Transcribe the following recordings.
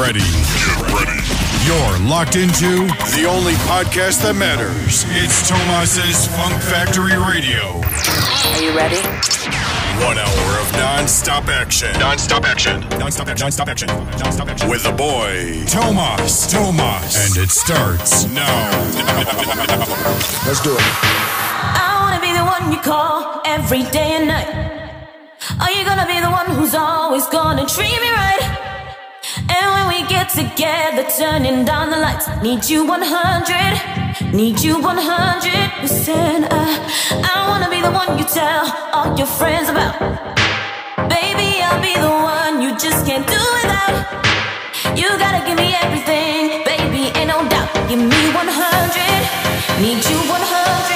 ready. Get ready. You're locked into the only podcast that matters. It's Tomas's Funk Factory Radio. Are you ready? 1 hour of non-stop action. Non-stop action. Non-stop action. Non-stop action. Non-stop action. With the boy, Tomas. Tomas. And it starts now. Let's do it. I wanna be the one you call every day and night. Are you gonna be the one who's always gonna treat me right? And when we get together, turning down the lights, need you 100, need you 100%. I wanna be the one you tell all your friends about. Baby, I'll be the one you just can't do without. You gotta give me everything, baby, ain't no doubt. Give me 100, need you 100%.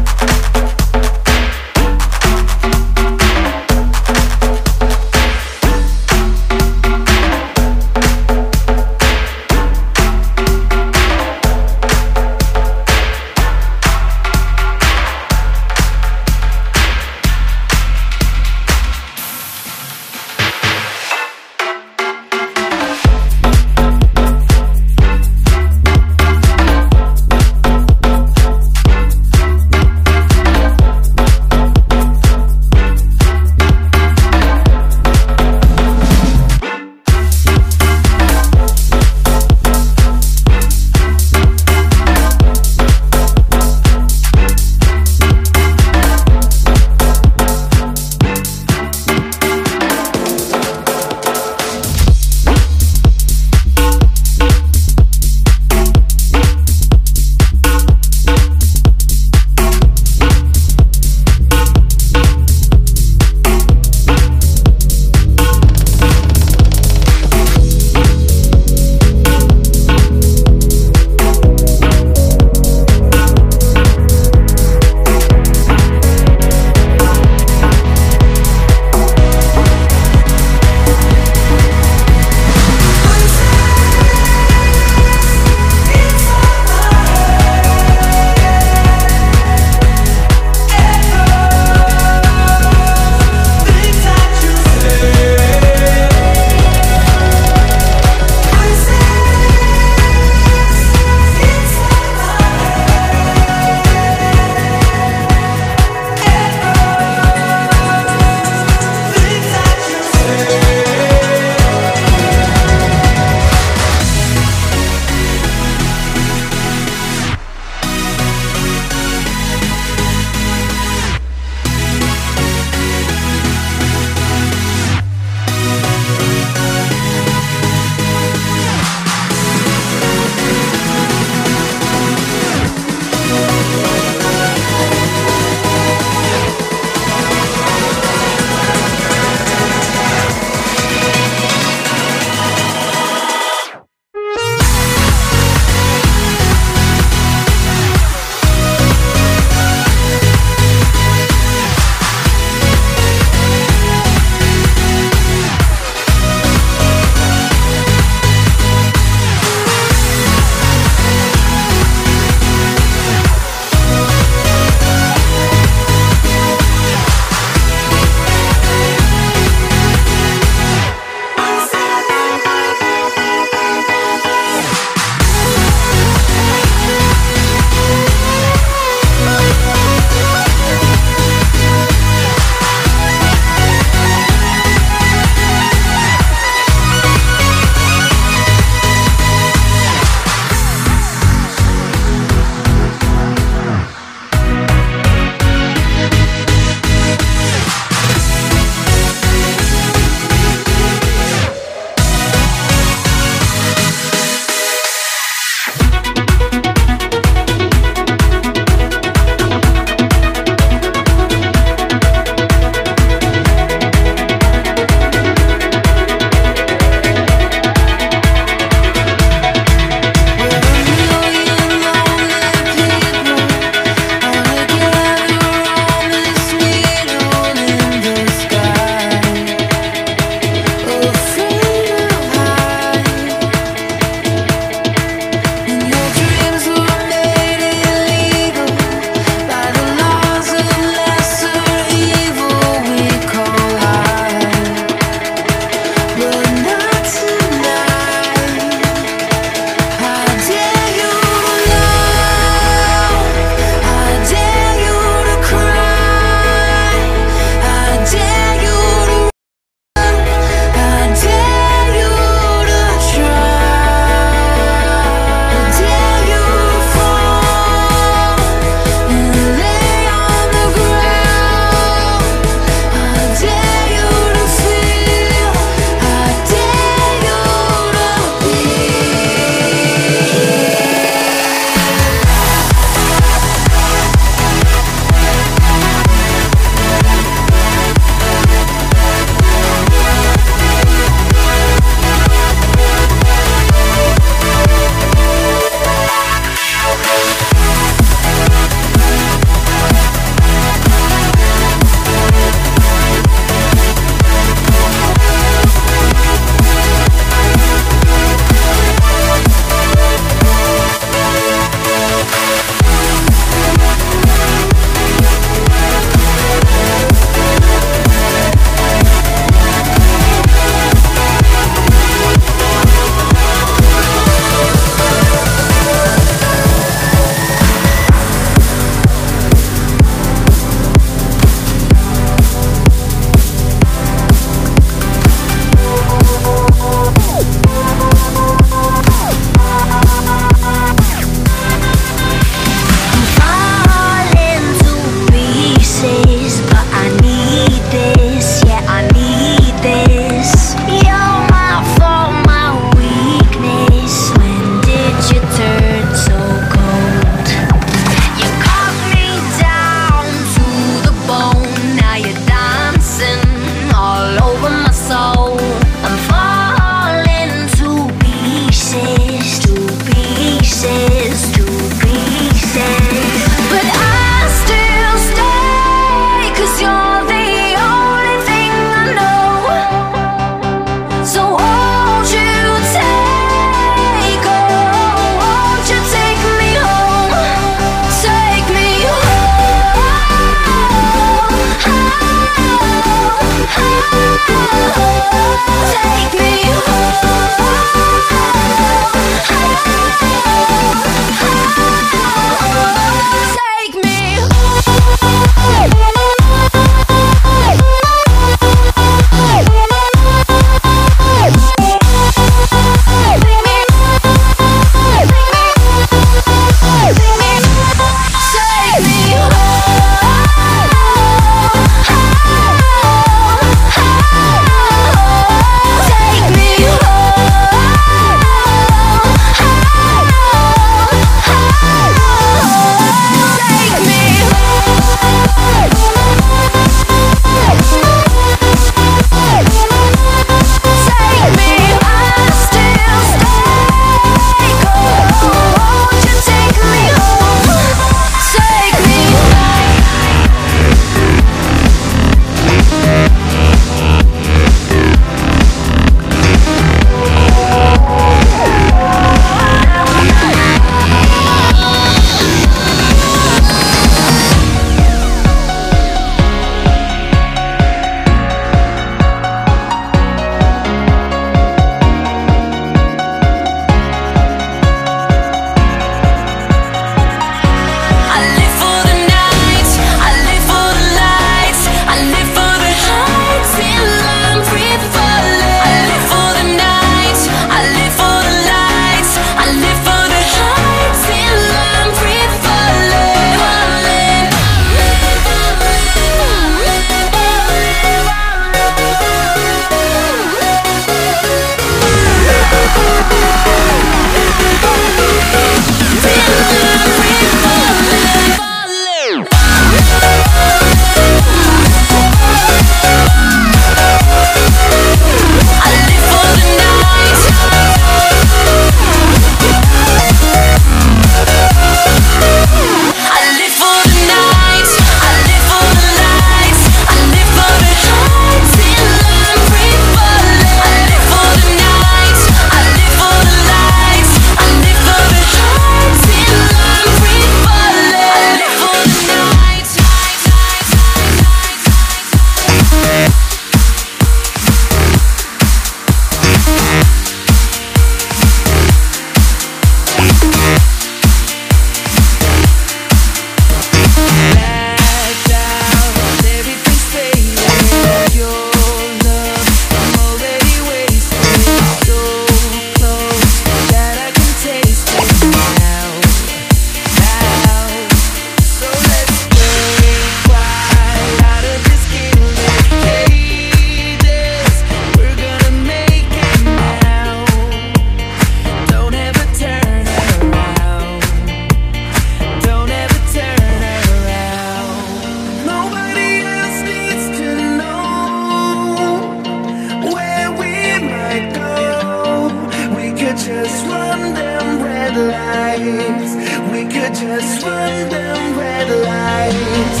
just run them red lights. We could just run them red lights.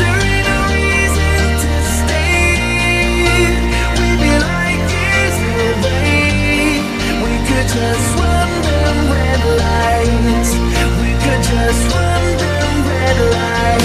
There ain't no reason to stay. We be like this away. We could just run them red lights. We could just run them red lights.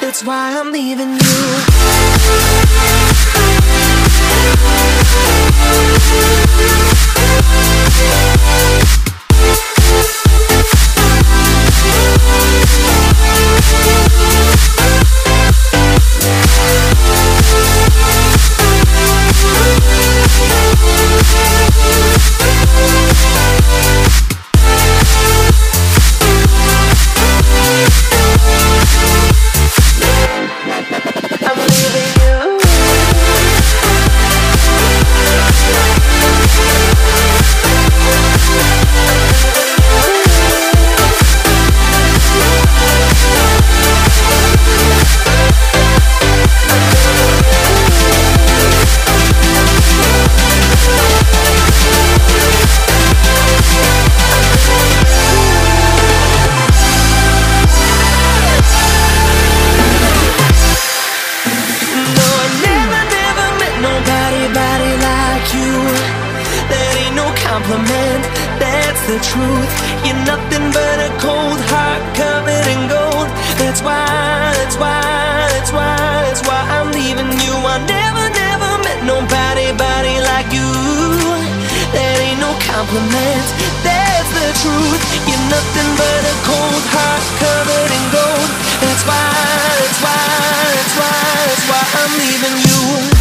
That's why I'm leaving you. I never met nobody like you. compliments. That's the truth. You're nothing but a cold heart covered in gold. That's why, that's why, that's why, that's why I'm leaving you.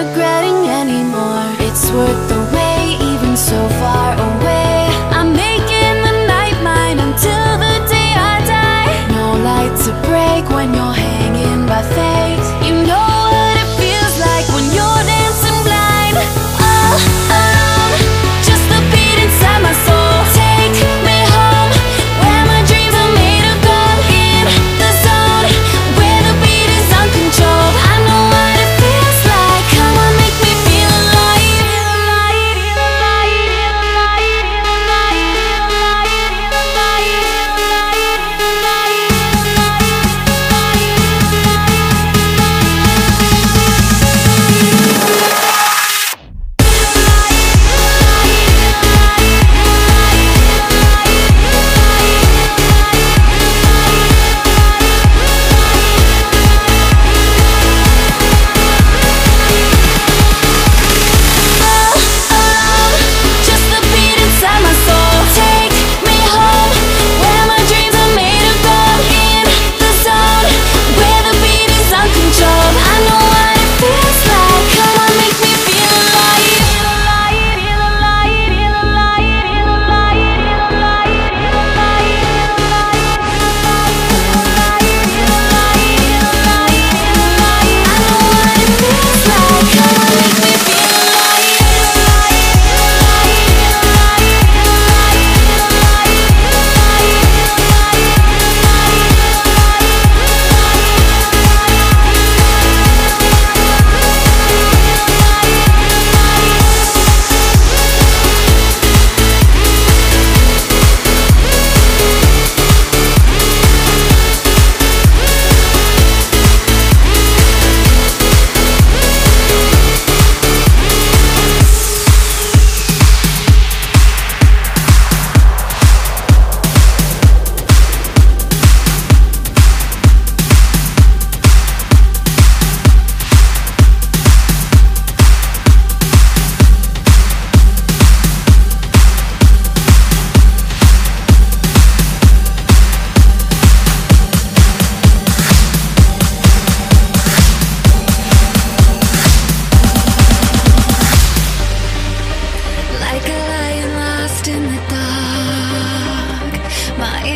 Regretting anymore. It's worth the wait, even so far away. I made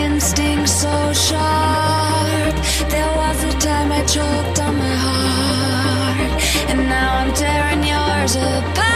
instinct so sharp. There was a time I choked on my heart, and now I'm tearing yours apart.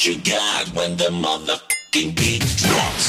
what you got when the motherfucking beat drops.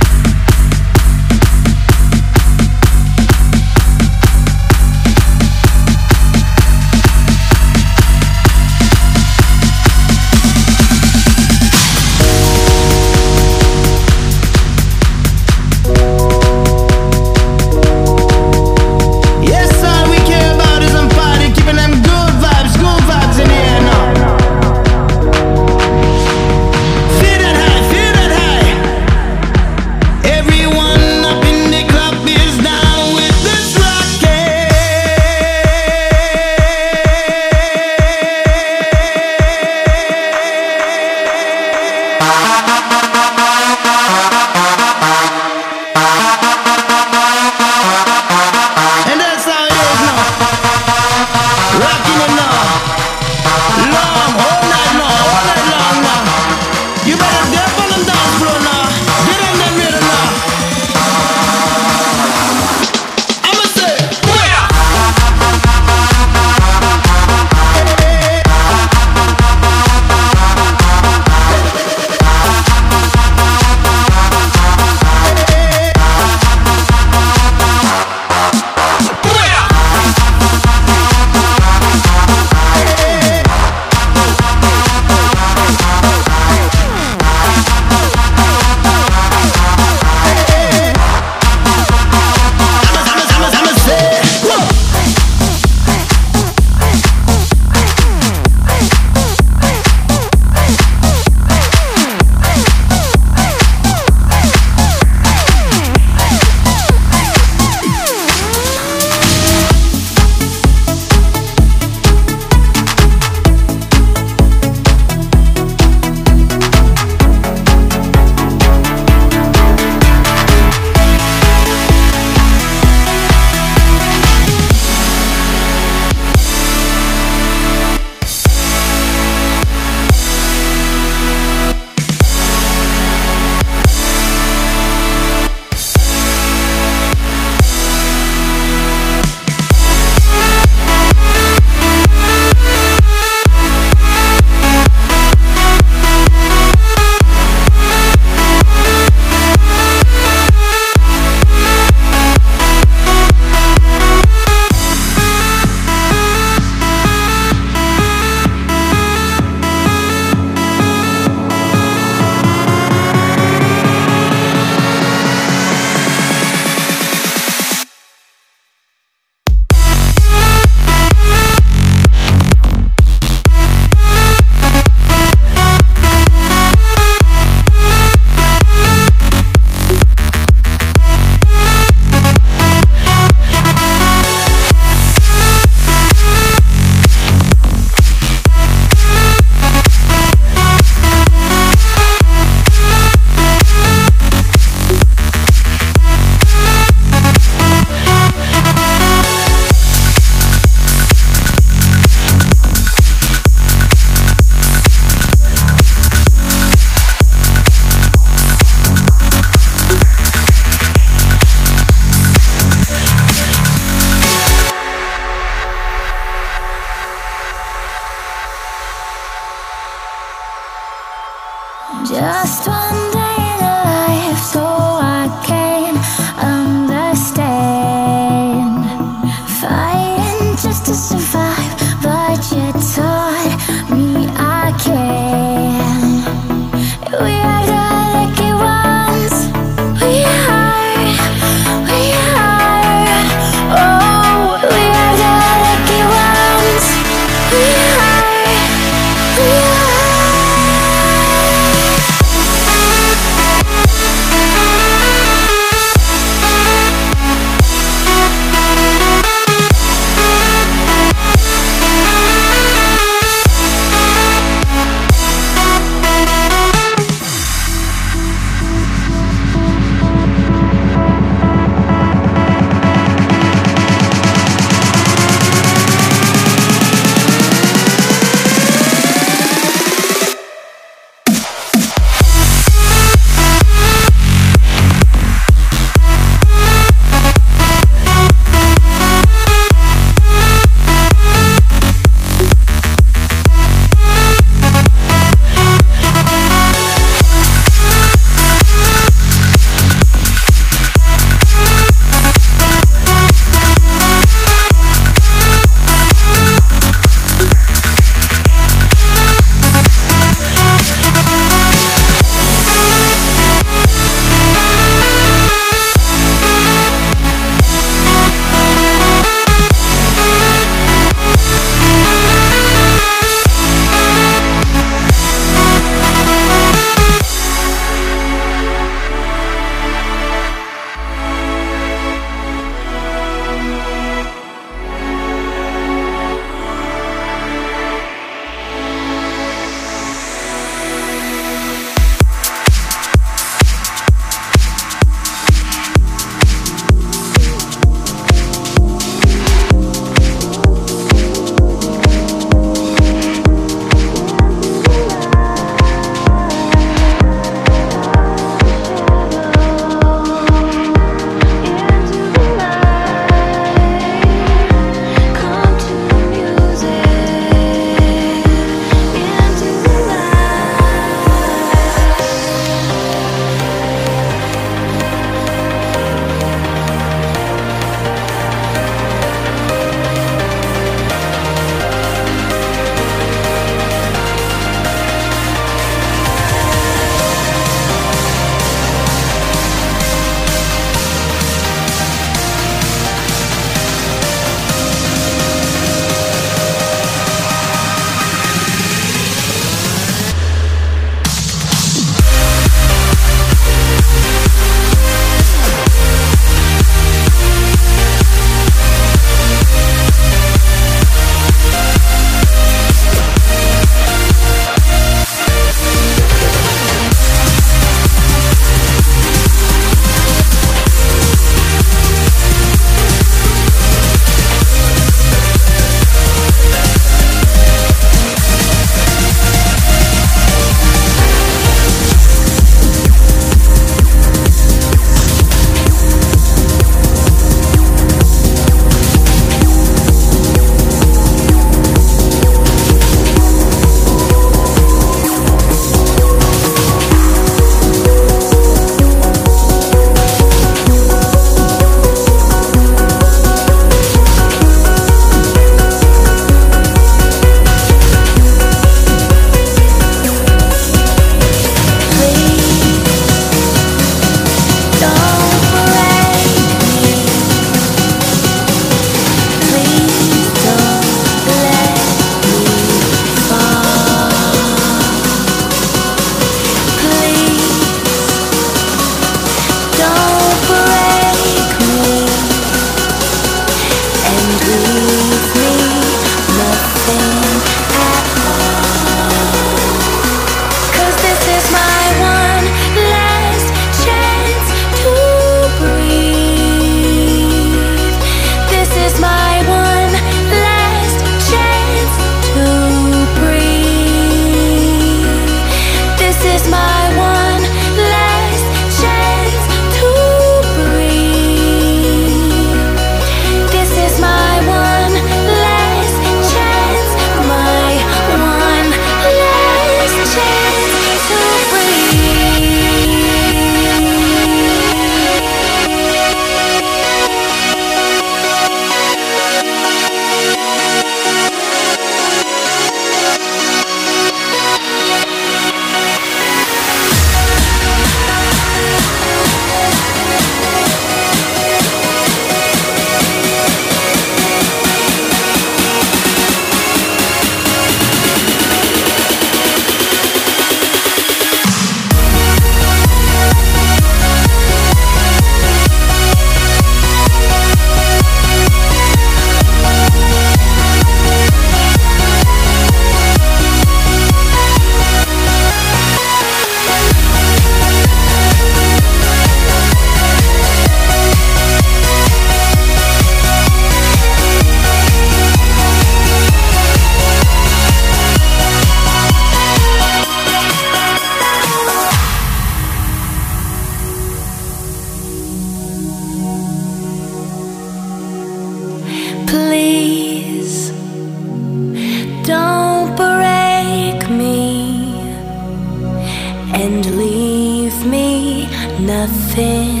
nothing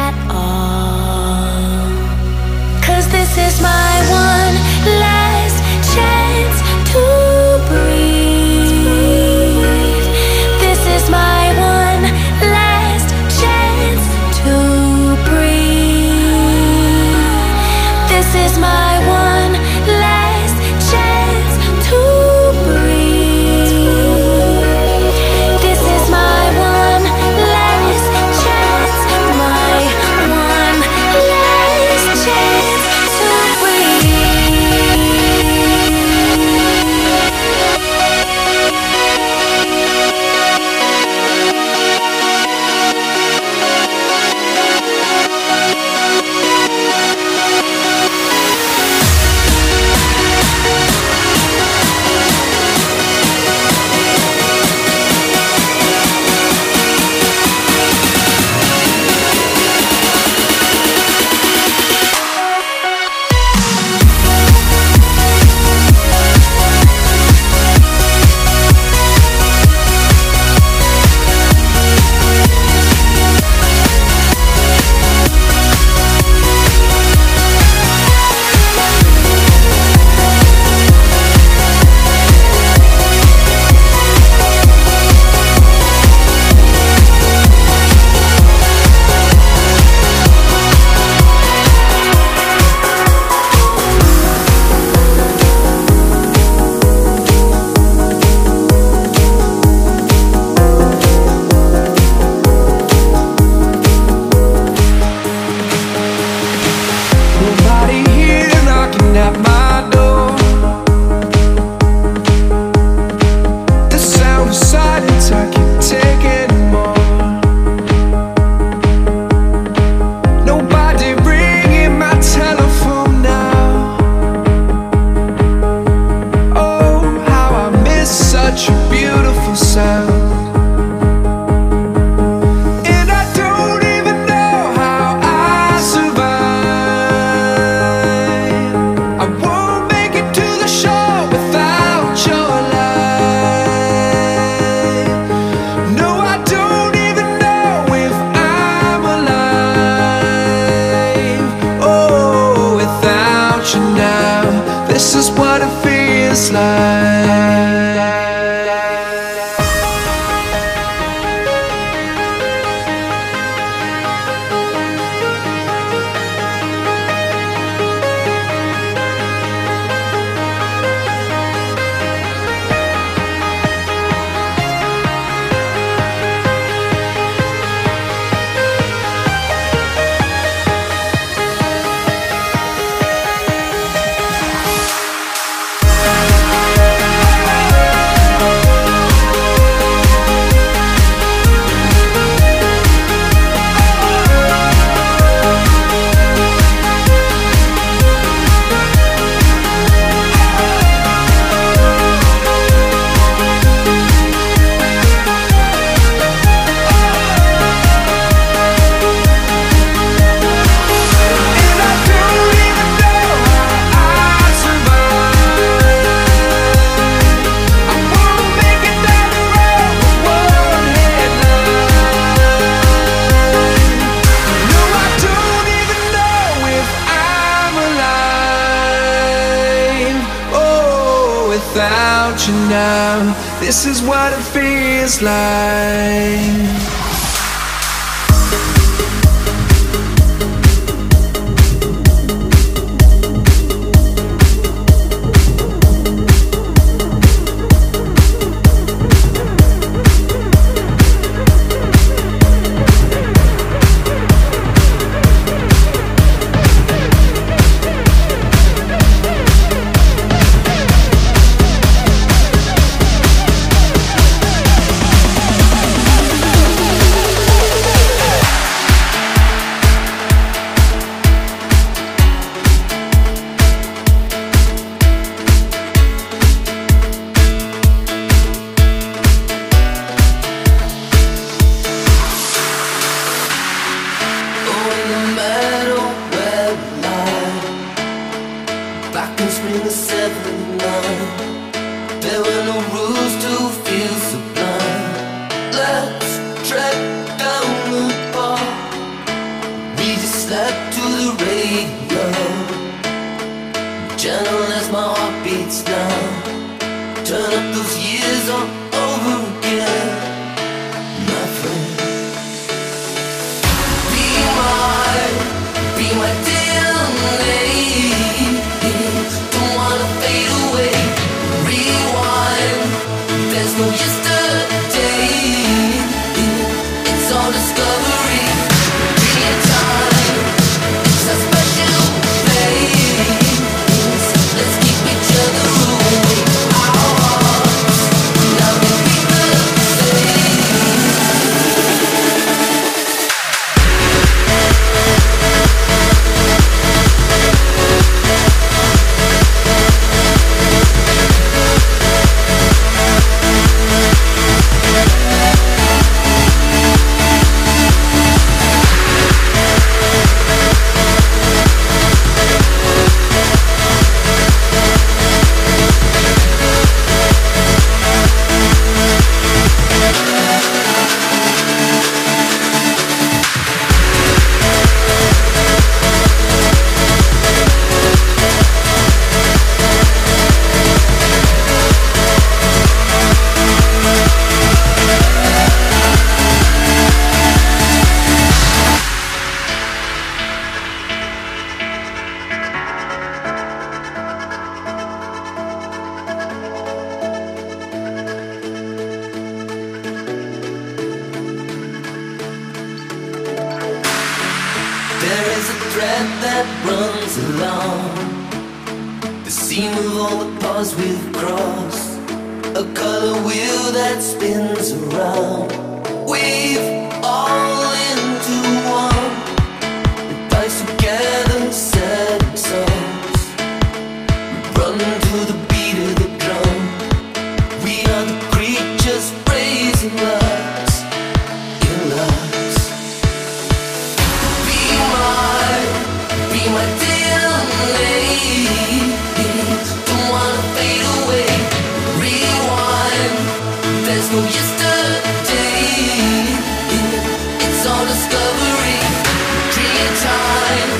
at all. 'Cause this is my one last chance to breathe. This is my one last chance to breathe. This is my one last chance to breathe. This is my one last chance. My one last chance to breathe. This is what it feels like. the radio. Gentle as my heart beats down. Turn up those years all over again, my friend. Be my dear lady. Don't wanna fade away. Rewind. There's no yesterday. It's all discovery. Yesterday, it's all discovery, dream time.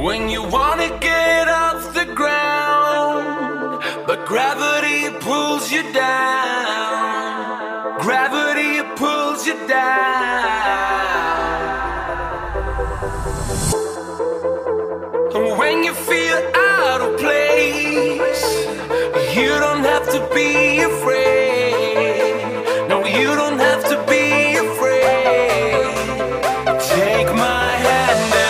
When you want to get off the ground, but gravity pulls you down. Gravity pulls you down. And when you feel out of place, you don't have to be afraid. No, you don't have to be afraid. Take my hand and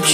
I'd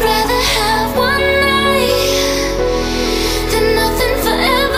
rather have one night than nothing forever.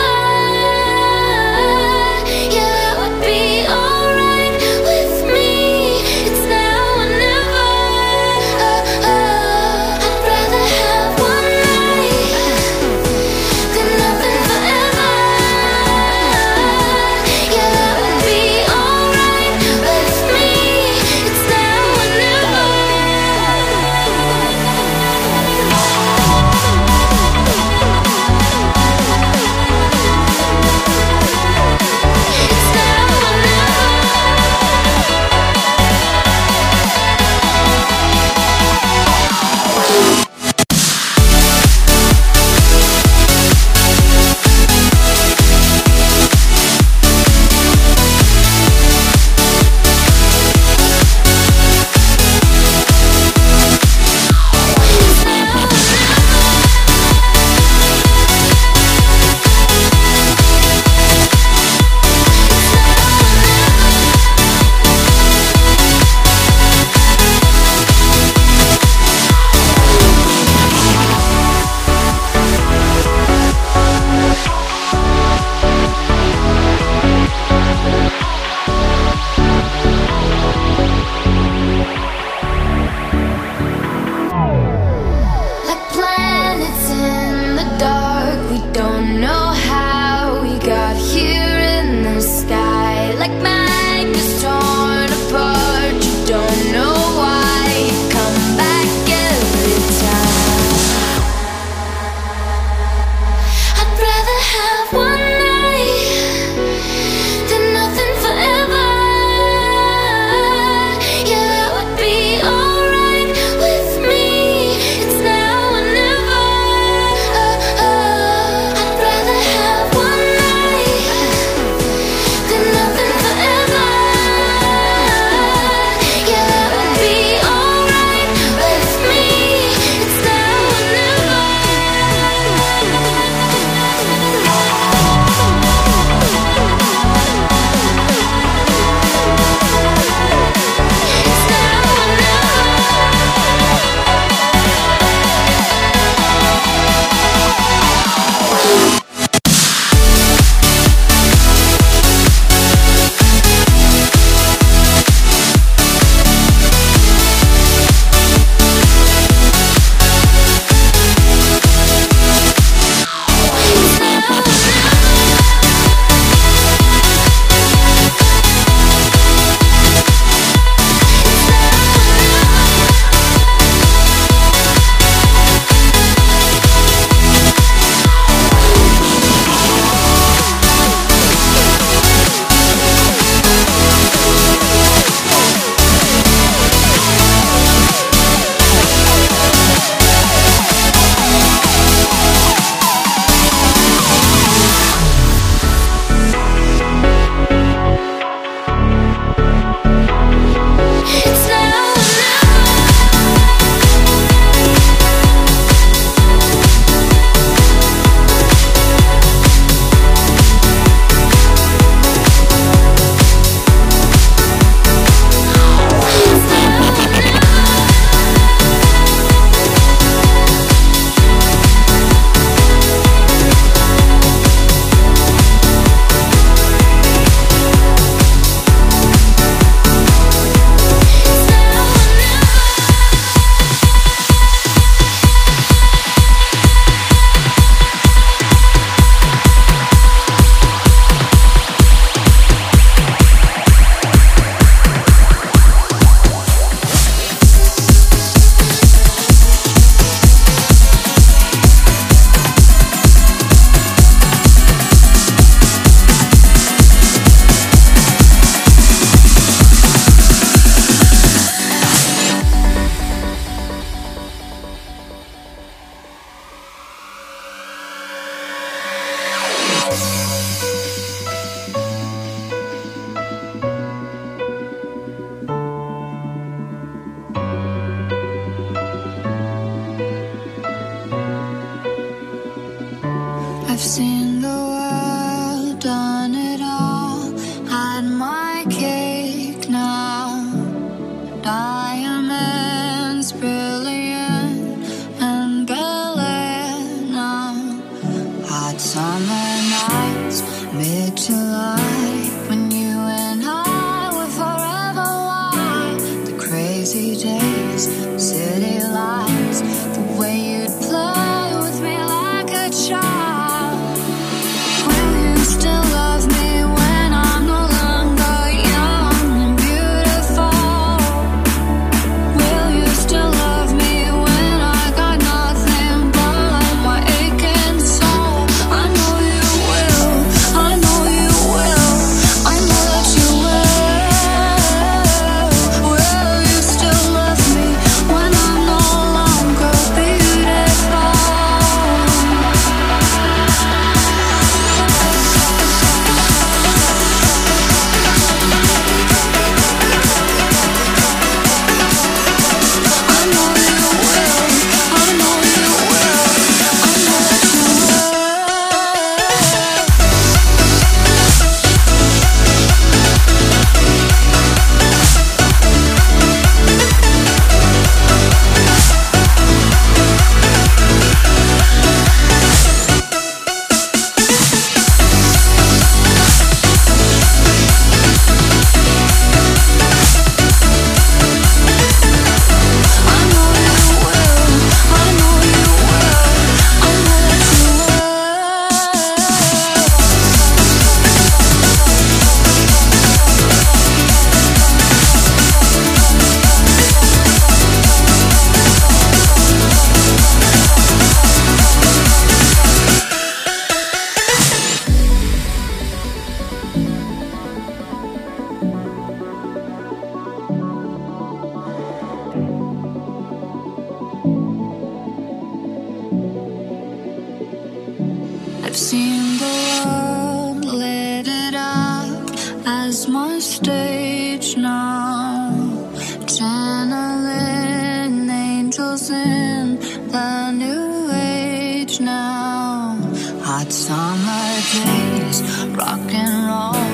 Summer days, rock and roll.